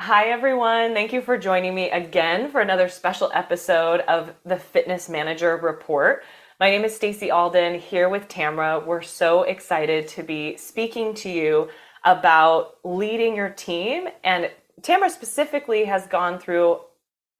Hi, everyone. Thank you for joining me again for another special episode of the Fitness Manager Report. My name is Stacey Alden here with Tamra. We're so excited to be speaking to you about leading your team. And Tamra specifically has gone through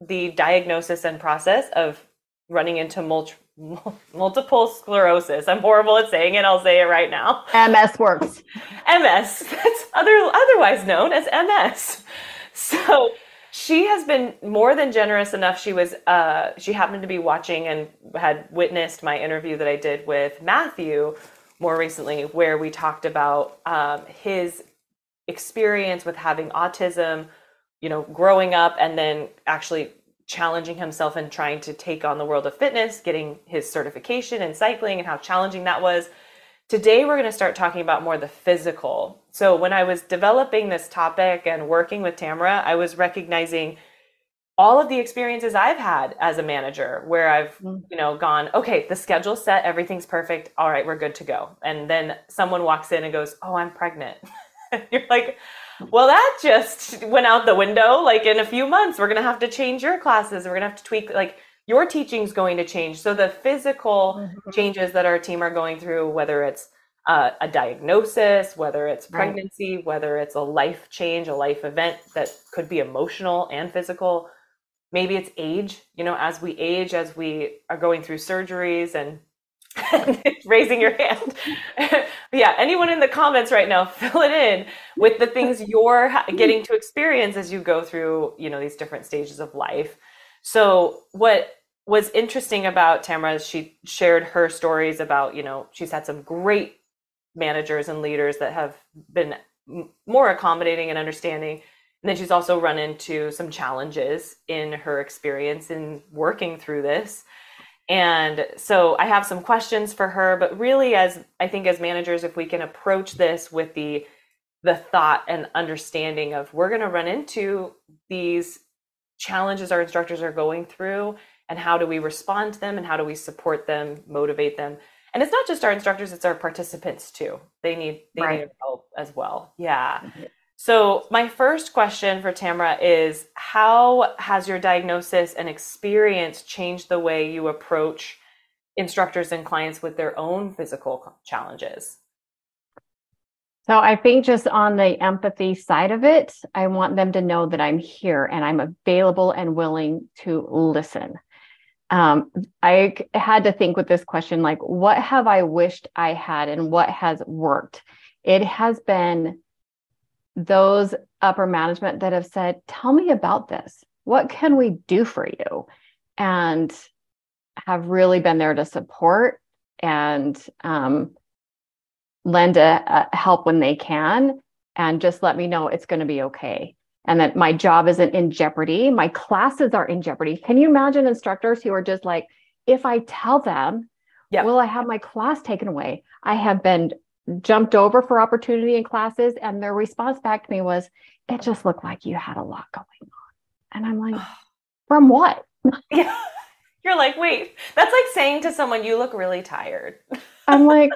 the diagnosis and process of running into multiple sclerosis. I'm horrible at saying it. I'll say it right now. MS works. MS. That's otherwise known as MS. So she has been more than generous enough. She was, she happened to be watching and had witnessed my interview that I did with Matthew more recently, where we talked about his experience with having autism, you know, growing up and then actually challenging himself and trying to take on the world of fitness, getting his certification in cycling and how challenging that was. Today, we're going to start talking about more the physical. So when I was developing this topic and working with Tamra, I was recognizing all of the experiences I've had as a manager where I've, you know, gone, okay, the schedule's set, everything's perfect. All right, we're good to go. And then someone walks in and goes, oh, I'm pregnant. You're like, well, that just went out the window. Like in a few months, we're going to have to change your classes. We're going to have to tweak, like, your teaching's going to change. So the physical changes that our team are going through, whether it's a diagnosis, whether it's pregnancy, whether it's a life change, a life event that could be emotional and physical, maybe it's age, you know, as we age, as we are going through surgeries and raising your hand. Yeah. Anyone in the comments right now, fill it in with the things you're getting to experience as you go through, you know, these different stages of life. So what was interesting about Tamra is she shared her stories about, you know, she's had some great managers and leaders that have been more accommodating and understanding. And then she's also run into some challenges in her experience in working through this. And so I have some questions for her, but really, as I think as managers, if we can approach this with the thought and understanding of we're going to run into these challenges our instructors are going through, and how do we respond to them, and how do we support them, motivate them? And it's not just our instructors, it's our participants too. They need help as well. Yeah. Mm-hmm. So my first question for Tamra is, how has your diagnosis and experience changed the way you approach instructors and clients with their own physical challenges? So I think just on the empathy side of it, I want them to know that I'm here and I'm available and willing to listen. I had to think with this question, like, what have I wished I had and what has worked? It has been those upper management that have said, tell me about this. What can we do for you? And have really been there to support and, lend a help when they can, and just let me know it's going to be okay. And that my job isn't in jeopardy. My classes are in jeopardy. Can you imagine instructors who are just like, if I tell them, will I have my class taken away? I have been jumped over for opportunity in classes. And their response back to me was, it just looked like you had a lot going on. And I'm like, from what? You're like, wait, that's like saying to someone, you look really tired. I'm like,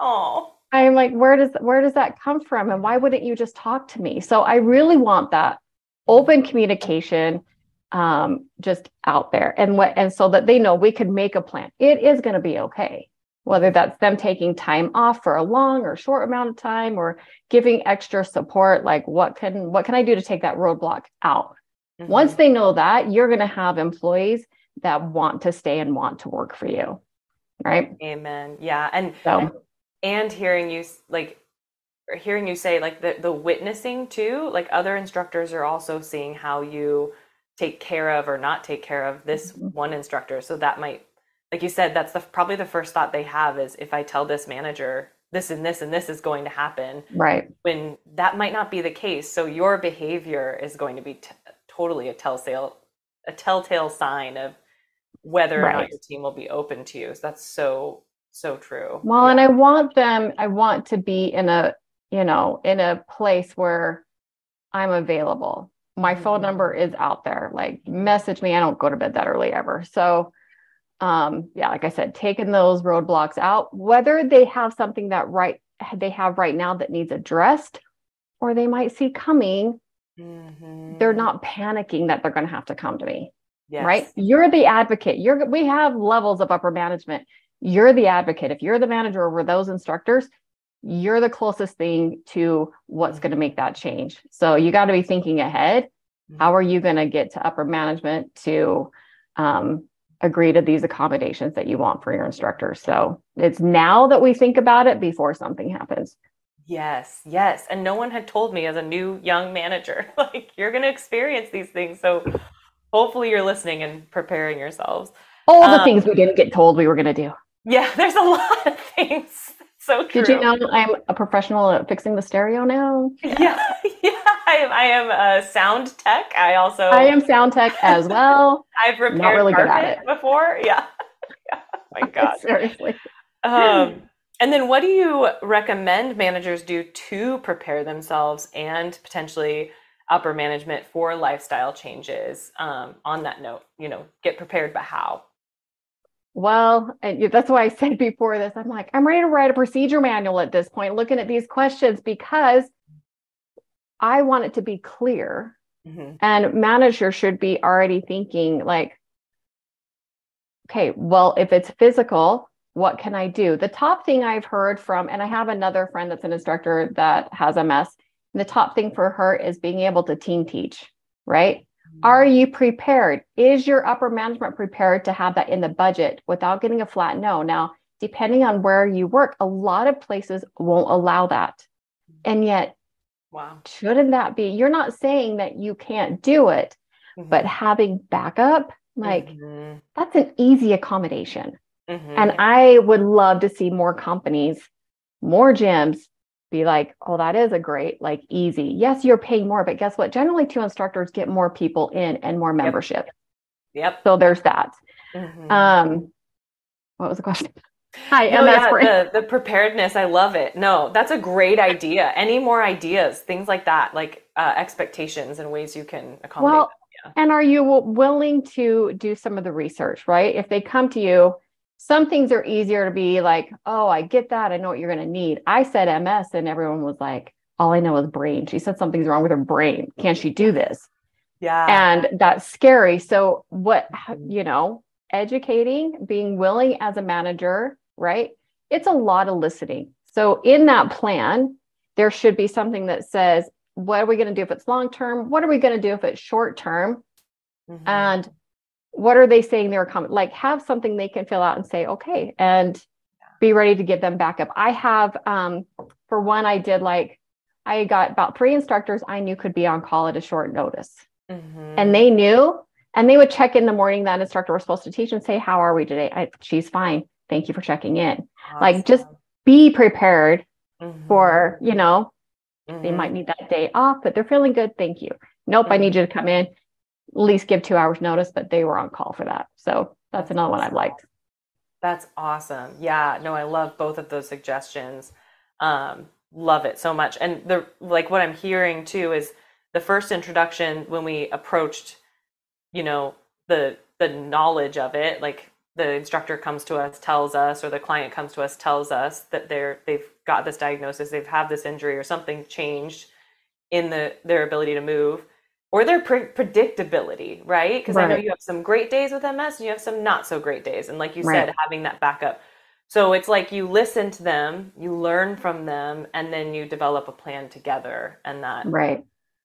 oh. I'm like, where does that come from? And why wouldn't you just talk to me? So I really want that open communication just out there. And so that they know we could make a plan. It is going to be okay. Whether that's them taking time off for a long or short amount of time or giving extra support, like what can I do to take that roadblock out? Mm-hmm. Once they know that, you're going to have employees that want to stay and want to work for you. Right? Amen. Yeah. And hearing you say like the witnessing too, like other instructors are also seeing how you take care of or not take care of this one instructor. So that might, like you said, that's probably the first thought they have is, if I tell this manager this and this and this is going to happen, right? When that might not be the case. So your behavior is going to be totally a telltale sign of whether or not your team will be open to you. So that's so true. Well, and I want to be in a place where I'm available. My phone number is out there. Like, message me. I don't go to bed that early ever. So, like I said, taking those roadblocks out, whether they have something that they have right now that needs addressed, or they might see coming Mm-hmm. They're not panicking that they're going to have to come to me. Yes. Right? You're the advocate. We have levels of upper management. You're the advocate. If you're the manager over those instructors, you're the closest thing to what's going to make that change. So you got to be thinking ahead. How are you going to get to upper management to agree to these accommodations that you want for your instructors? So it's now that we think about it before something happens. Yes. Yes. And no one had told me as a new young manager, like, you're going to experience these things. So hopefully you're listening and preparing yourselves. All the things we didn't get told we were going to do. Yeah. There's a lot of things. So true. Did you know I'm a professional at fixing the stereo now? Yeah. Yeah. I am a sound tech. I am sound tech as well. I've repaired not really good at it before. Yeah. Yeah. Oh my God. Seriously. And then what do you recommend managers do to prepare themselves and potentially upper management for lifestyle changes? On that note, get prepared, but how? Well, and that's why I said before this, I'm like, I'm ready to write a procedure manual at this point, looking at these questions, because I want it to be clear. Mm-hmm. And managers should be already thinking like, okay, well, if it's physical, what can I do? The top thing I've heard from, and I have another friend that's an instructor that has MS, and the top thing for her is being able to team teach, right? Mm-hmm. Are you prepared? Is your upper management prepared to have that in the budget without getting a flat no? Now, depending on where you work, a lot of places won't allow that. And yet, wow, shouldn't that be? You're not saying that you can't do it, mm-hmm. but having backup, like, mm-hmm. that's an easy accommodation. Mm-hmm. And I would love to see more companies, more gyms be like, oh, that is a great, like, easy. Yes, you're paying more, but guess what? Generally, two instructors get more people in and more membership. Yep. So there's that. Mm-hmm. What was the question? Hi, no, yeah, the preparedness. I love it. No, that's a great idea. Any more ideas, things like that, like expectations and ways you can accommodate them. Yeah. And are you willing to do some of the research, right? If they come to you, some things are easier to be like, oh, I get that. I know what you're going to need. I said MS and everyone was like, all I know is brain. She said something's wrong with her brain. Can she do this? Yeah. And that's scary. So what, educating, being willing as a manager, right? It's a lot of listening. So in that plan, there should be something that says, what are we going to do if it's long-term? What are we going to do if it's short-term? Mm-hmm. And what are they saying they're coming? Like, have something they can fill out and say, okay, and be ready to give them backup. I have, for one, I got about 3 instructors I knew could be on call at a short notice. Mm-hmm. And they knew, and they would check in the morning that instructor was supposed to teach and say, how are we today? She's fine. Thank you for checking in. Awesome. Like, just be prepared mm-hmm. for, mm-hmm. they might need that day off, but they're feeling good. Thank you. Nope. Mm-hmm. I need you to come in. At least give 2 hours notice, but they were on call for that. So that's another one I've liked. That's awesome. Yeah, no, I love both of those suggestions. Love it so much. And what I'm hearing too is the first introduction when we approached, the knowledge of it, like the instructor comes to us, tells us, or the client comes to us, tells us that they've got this diagnosis, they've had this injury or something changed in their ability to move. Or their predictability, right? Because I know you have some great days with MS and you have some not so great days. And like you said, having that backup. So it's like you listen to them, you learn from them, and then you develop a plan together. And that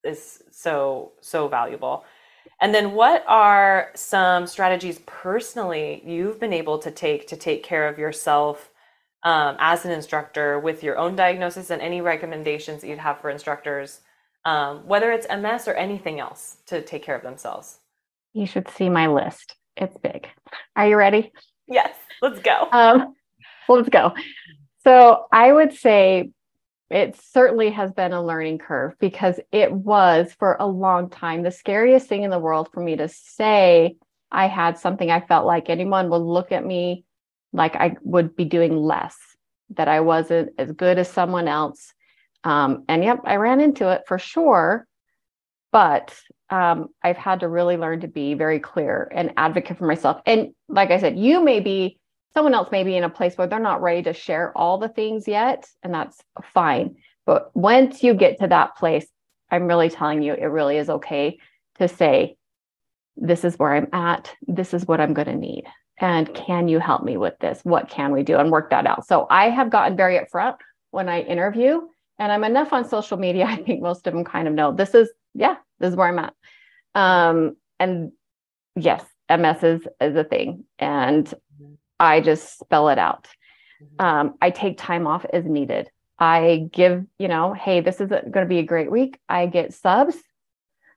is so, so valuable. And then what are some strategies personally you've been able to take care of yourself as an instructor with your own diagnosis, and any recommendations that you'd have for instructors? Whether it's MS or anything else, to take care of themselves. You should see my list. It's big. Are you ready? Yes, let's go. Let's go. So I would say it certainly has been a learning curve, because it was for a long time the scariest thing in the world for me to say I had something. I felt like anyone would look at me like I would be doing less, that I wasn't as good as someone else. And yep, I ran into it for sure, but I've had to really learn to be very clear and advocate for myself. And like I said, someone else may be in a place where they're not ready to share all the things yet, and that's fine. But once you get to that place, I'm really telling you, it really is okay to say, this is where I'm at. This is what I'm going to need. And can you help me with this? What can we do? And work that out. So I have gotten very upfront when I interview, and I'm enough on social media. I think most of them kind of know this is where I'm at. And yes, MS is a thing. And I just spell it out. I take time off as needed. I give, hey, this is going to be a great week. I get subs.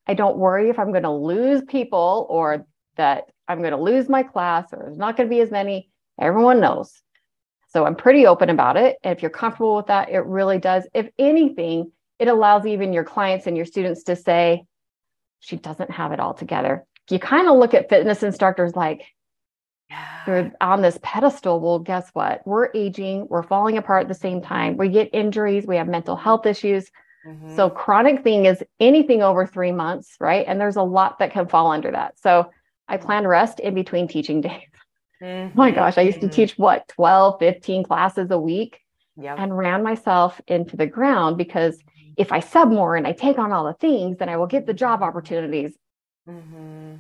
I don't worry if I'm going to lose people or that I'm going to lose my class or there's not going to be as many. Everyone knows. So I'm pretty open about it. And if you're comfortable with that, it really does. If anything, it allows even your clients and your students to say, she doesn't have it all together. You kind of look at fitness instructors like, they're on this pedestal. Well, guess what? We're aging. We're falling apart at the same time. We get injuries. We have mental health issues. Mm-hmm. So chronic thing is anything over 3 months, right? And there's a lot that can fall under that. So I plan rest in between teaching days. Mm-hmm. Oh my gosh. I used to teach 12, 15 classes a week and ran myself into the ground because if I sub more and I take on all the things, then I will get the job opportunities. Mm-hmm.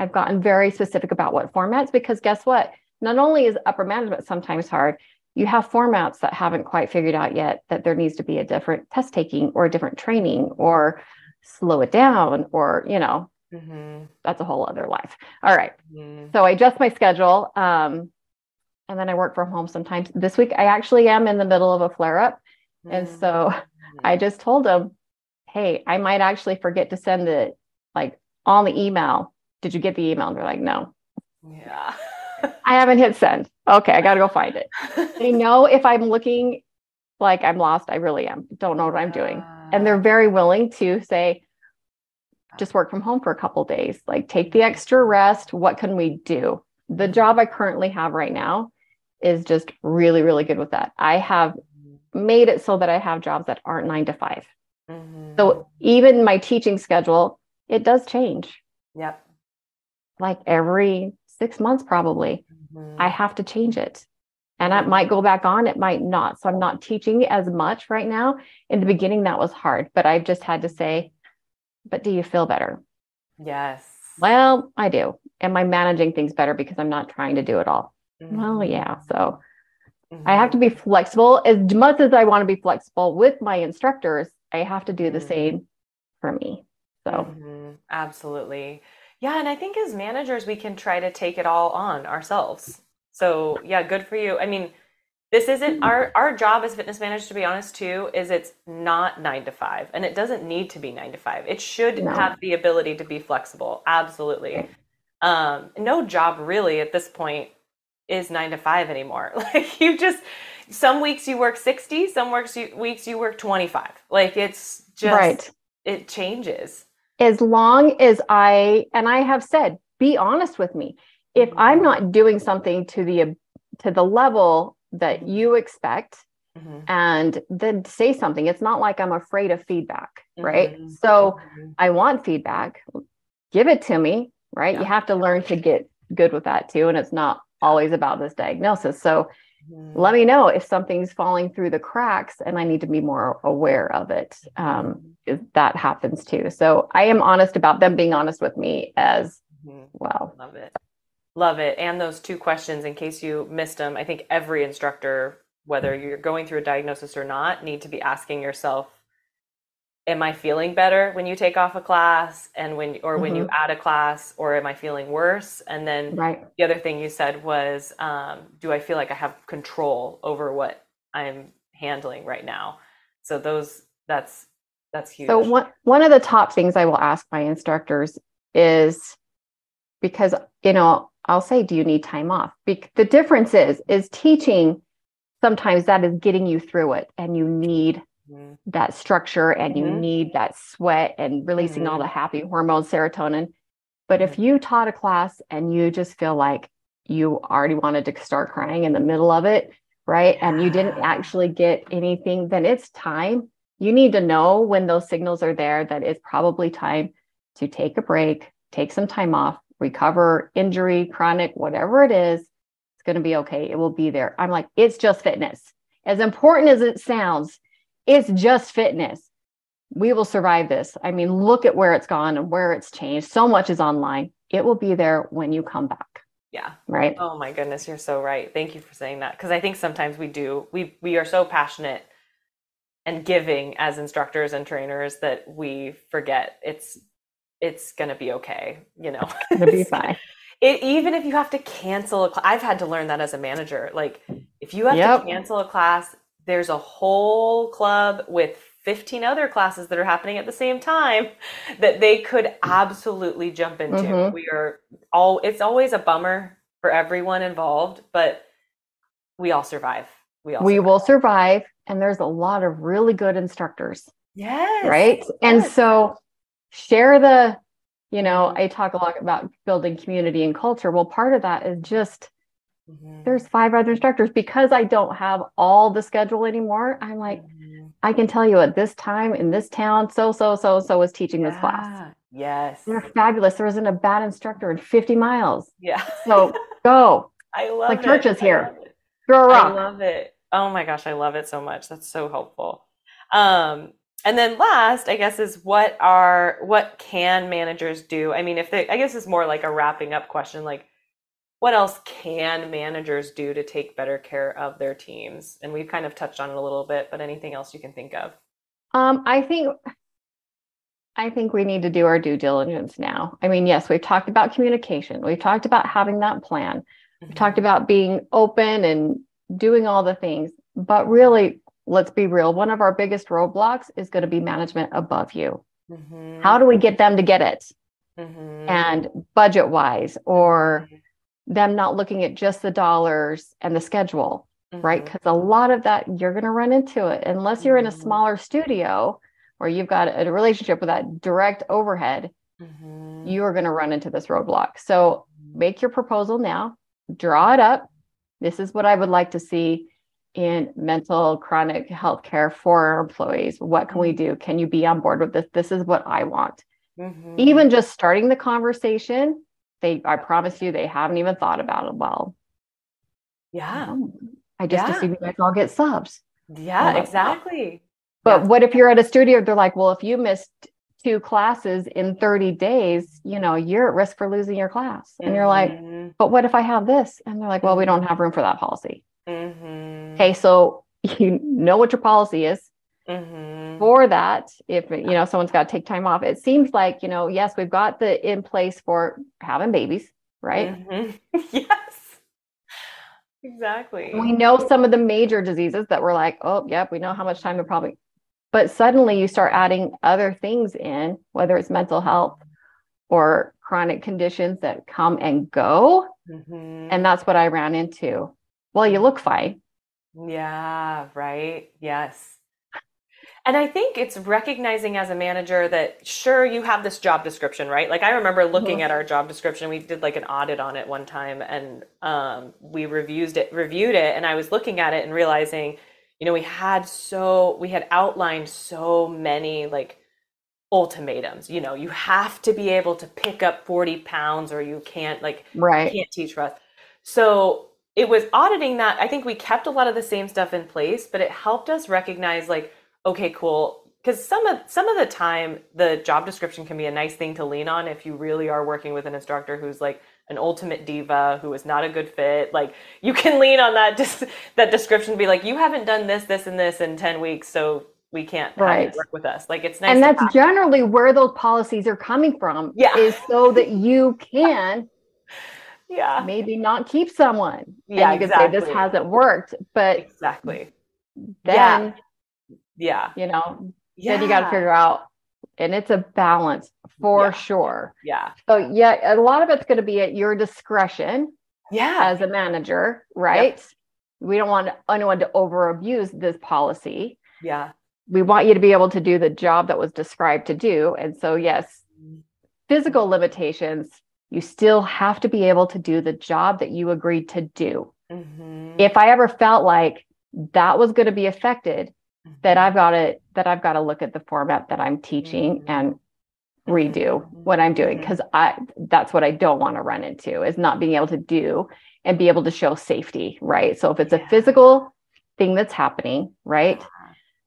I've gotten very specific about what formats, because guess what? Not only is upper management sometimes hard, you have formats that haven't quite figured out yet that there needs to be a different test taking or a different training or slow it down or, that's a whole other life. All right. Mm-hmm. So I adjust my schedule. And then I work from home sometimes. This week, I actually am in the middle of a flare up. Mm-hmm. And so I just told them, hey, I might actually forget to send it on the email. Did you get the email? And they're like, no. Yeah. I haven't hit send. Okay. I got to go find it. They know if I'm looking like I'm lost, I really am. Don't know what I'm doing. And they're very willing to say, just work from home for a couple of days, take the extra rest. What can we do? The job I currently have right now is just really, really good with that. I have made it so that I have jobs that aren't 9 to 5. Mm-hmm. So even my teaching schedule, it does change. Yep. Every 6 months, probably, I have to change it. And it might go back on, it might not. So I'm not teaching as much right now. In the beginning, that was hard, but I've just had to say, but do you feel better? Yes. Well, I do. Am I managing things better because I'm not trying to do it all? Mm-hmm. Well, yeah. So I have to be flexible. As much as I want to be flexible with my instructors, I have to do the same for me. So absolutely. Yeah. And I think as managers, we can try to take it all on ourselves. So yeah, good for you. I mean, this isn't our job as fitness managers, to be honest too, is it's not 9 to 5, and it doesn't need to be 9 to 5. It should have the ability to be flexible. Absolutely. No job really at this point is 9 to 5 anymore. Some weeks you work 60, some weeks you work 25. It's just, it changes. As long as I have said, be honest with me. If I'm not doing something to the level that you expect, and then say something. It's not like I'm afraid of feedback, right? So I want feedback. Give it to me, right? Yeah. You have to learn to get good with that too. And it's not always about this diagnosis. So let me know if something's falling through the cracks and I need to be more aware of it. If that happens too. So I am honest about them being honest with me as well. Love it. And those two questions, in case you missed them, I think every instructor, whether you're going through a diagnosis or not, need to be asking yourself, am I feeling better when you take off a class and when you add a class, or am I feeling worse? And then the other thing you said was, do I feel like I have control over what I'm handling right now? So that's huge. So one of the top things I will ask my instructors is, because, I'll say, do you need time off? The difference is teaching, sometimes that is getting you through it, and you need that structure, and you need that sweat and releasing all the happy hormones, serotonin. But if you taught a class and you just feel like you already wanted to start crying in the middle of it, right? And you didn't actually get anything, then it's time. You need to know when those signals are there that it's probably time to take a break, take some time off, recover, injury, chronic, whatever it is, it's going to be okay. It will be there. I'm like, it's just fitness. As important as it sounds, it's just fitness. we will survive this. I mean, look at where it's gone and where it's changed. So much is online. It will be there when you come back. Yeah. Right. Oh my goodness. You're so right. Thank you for saying that. Cause I think sometimes we are so passionate and giving as instructors and trainers that we forget it's going to be okay. You know, it's going to be fine. Even if you have to cancel a class, I've had to learn that as a manager. Like if you have to cancel a class, there's a whole club with 15 other classes that are happening at the same time that they could absolutely jump into. Mm-hmm. It's always a bummer for everyone involved, but we all survive. We will survive. And there's a lot of really good instructors. Yes. Right. Yes. And so share I talk a lot about building community and culture. Well, part of that is just, there's 5 other instructors because I don't have all the schedule anymore. I'm like, I can tell you at this time in this town, so is teaching this class. Yes. They're fabulous. There isn't a bad instructor in 50 miles. Yeah. So go. I love it. Like church is here. Throw a rock. I love it. Oh my gosh. I love it so much. That's so helpful. And then last, I guess, is what can managers do? I mean, I guess it's more like a wrapping up question, like what else can managers do to take better care of their teams? And we've kind of touched on it a little bit, but anything else you can think of? I think we need to do our due diligence now. I mean, yes, we've talked about communication. We've talked about having that plan. Mm-hmm. We've talked about being open and doing all the things, but really, let's be real. One of our biggest roadblocks is going to be management above you. Mm-hmm. How do we get them to get it? Mm-hmm. And budget wise, or them not looking at just the dollars and the schedule, right? Because a lot of that, you're going to run into it. Unless you're in a smaller studio or you've got a relationship with that direct overhead, you are going to run into this roadblock. So make your proposal now, draw it up. This is what I would like to see in mental chronic health care for our employees. What can we do? Can you be on board with this? This is what I want. Mm-hmm. Even just starting the conversation, I promise you, they haven't even thought about it well. Yeah. I just assume you guys all get subs. Yeah, exactly. But what if you're at a studio, they're like, well, if you missed 2 classes in 30 days, you're at risk for losing your class. Mm-hmm. And you're like, but what if I have this? And they're like, well, we don't have room for that policy. Mm-hmm. Okay. So you know what your policy is. Mm-hmm. For that, if someone's got to take time off, it seems like yes, we've got the in place for having babies, right? Mm-hmm. Yes, exactly. We know some of the major diseases that we're like, oh, yep, we know how much time they're probably. But suddenly, you start adding other things in, whether it's mental health or chronic conditions that come and go, and that's what I ran into. Well, you look fine. Yeah. Right. Yes. And I think it's recognizing as a manager that, sure, you have this job description, right? Like I remember looking at our job description, we did like an audit on it one time and we reviewed it. And I was looking at it and realizing, we had outlined so many like ultimatums, you have to be able to pick up 40 pounds or you can't can't teach for us. So it was auditing that. I think we kept a lot of the same stuff in place, but it helped us recognize like, okay, cool. Because some of the time, the job description can be a nice thing to lean on if you really are working with an instructor who's like an ultimate diva who is not a good fit. Like you can lean on that that description to be like, you haven't done this, this, and this in 10 weeks, so we can't work with us. Like it's nice. And that's generally where those policies are coming from. Yeah, is so that you can. Yeah. Maybe not keep someone. Yeah, and you can say this hasn't worked, but exactly. Then. Yeah. Yeah. Then you got to figure out, and it's a balance for sure. Yeah. So a lot of it's going to be at your discretion as a manager, right? Yep. We don't want anyone to over abuse this policy. Yeah. We want you to be able to do the job that was described to do. And so yes, physical limitations, you still have to be able to do the job that you agreed to do. Mm-hmm. If I ever felt like that was going to be affected, that I've got to look at the format that I'm teaching and redo what I'm doing. Cause that's what I don't want to run into is not being able to do and be able to show safety. Right. So if it's a physical thing that's happening, right.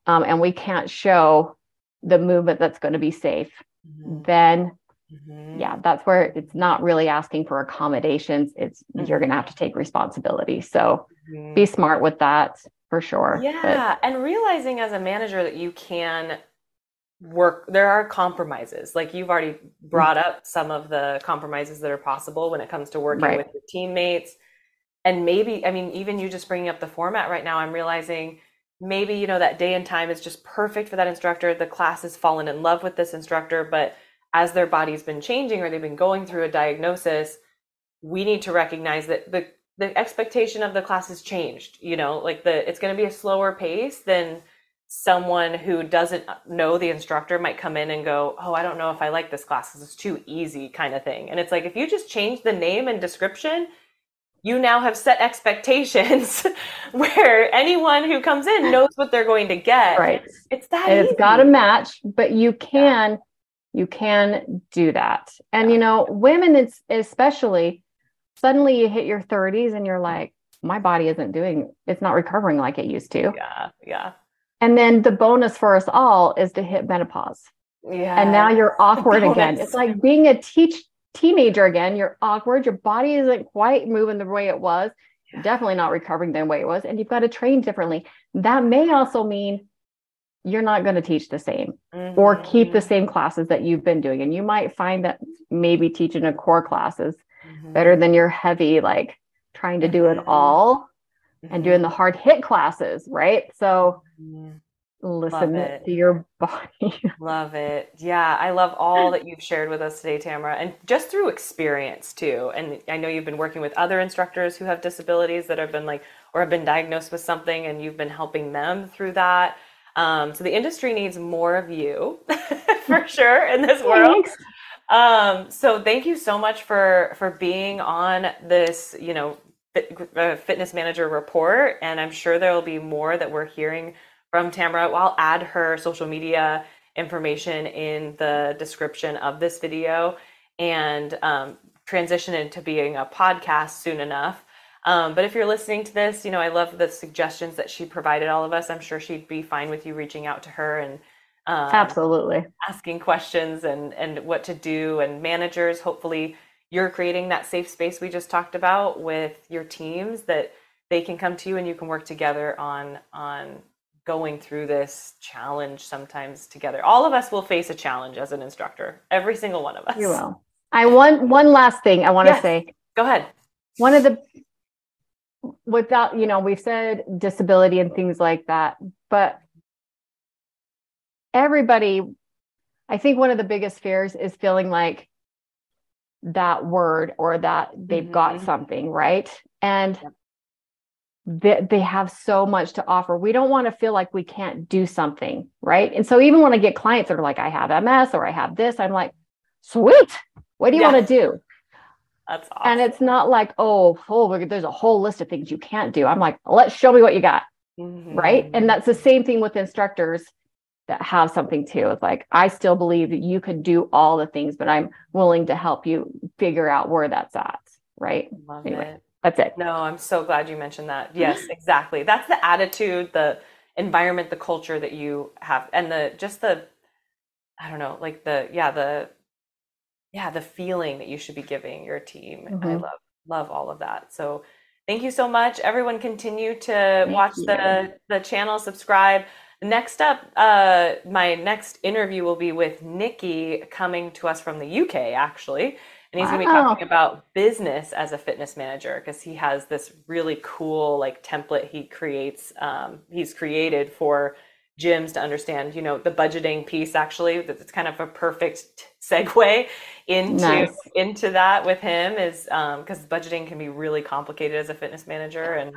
And we can't show the movement that's going to be safe, mm-hmm. then yeah, that's where it's not really asking for accommodations. It's you're going to have to take responsibility. So be smart with that for sure. Yeah. But, and realizing as a manager that you can work, there are compromises. Like you've already brought up some of the compromises that are possible when it comes to working with your teammates. And maybe, I mean, even you just bringing up the format right now, I'm realizing maybe, you know, that day and time is just perfect for that instructor. The class has fallen in love with this instructor, but as their body's been changing or they've been going through a diagnosis, we need to recognize that the expectation of the class has changed, you know, like it's going to be a slower pace than someone who doesn't know the instructor might come in and go, oh, I don't know if I like this class because it's too easy kind of thing. And it's like, if you just change the name and description, you now have set expectations where anyone who comes in knows what they're going to get. Right. It's that easy. It's got to match, but you can you can do that. And, you know, women, it's especially suddenly you hit your 30s and you're like, my body isn't doing, it's not recovering like it used to. Yeah. Yeah. And then the bonus for us all is to hit menopause. Yeah. And now you're awkward again. It's like being a teenager again. You're awkward. Your body isn't quite moving the way it was. You're definitely not recovering the way it was. And you've got to train differently. That may also mean you're not going to teach the same or keep the same classes that you've been doing. And you might find that maybe teaching a core class is better than your heavy, like trying to do it all and doing the hard hit classes. Right. So listen to your body. Love it. Yeah. I love all that you've shared with us today, Tamra, and just through experience too. And I know you've been working with other instructors who have disabilities that have been like, or have been diagnosed with something, and you've been helping them through that. So the industry needs more of you for sure in this world. So thank you so much for being on this, you know, fitness manager report. And I'm sure there'll be more that we're hearing from Tamra. I'll add her social media information in the description of this video and, transition into being a podcast soon enough. But if you're listening to this, you know, I love the suggestions that she provided all of us. I'm sure she'd be fine with you reaching out to her and absolutely asking questions and what to do. And managers, hopefully you're creating that safe space we just talked about with your teams, that they can come to you and you can work together on going through this challenge sometimes together. All of us will face a challenge as an instructor, every single one of us. You will. I want one last thing I want to say. Go ahead. One of the without, you know, we've said disability and things like that, but everybody, I think one of the biggest fears is feeling like that word or that they've got something, right? And they have so much to offer. We don't want to feel like we can't do something, right? And so even when I get clients that are like, I have MS or I have this, I'm like, sweet, what do you want to do? That's awesome. And it's not like, oh, there's a whole list of things you can't do. I'm like, let's show me what you got. Right. And that's the same thing with instructors that have something too. It's like, I still believe that you could do all the things, but I'm willing to help you figure out where that's at. Right. Love it. That's it. No, I'm so glad you mentioned that. Yes, exactly. That's the attitude, the environment, the culture that you have, and the feeling that you should be giving your team. I love all of that. So thank you so much. Everyone continue to watch the channel, subscribe. Next up, my next interview will be with Nikki, coming to us from the UK actually. And he's going to be talking about business as a fitness manager, because he has this really cool like template he creates. He's created for gyms to understand, you know, the budgeting piece actually. That's kind of a perfect segue into that with him, is because budgeting can be really complicated as a fitness manager,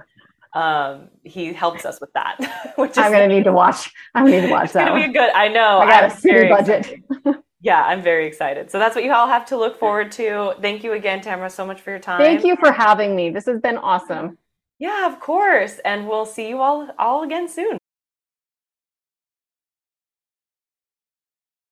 and he helps us with that. Which is I'm gonna need to watch that. It's gonna be good. I know. I got a city budget. Yeah, I'm very excited. So that's what you all have to look forward to. Thank you again, Tamra, so much for your time. Thank you for having me. This has been awesome. Yeah, of course. And we'll see you all again soon.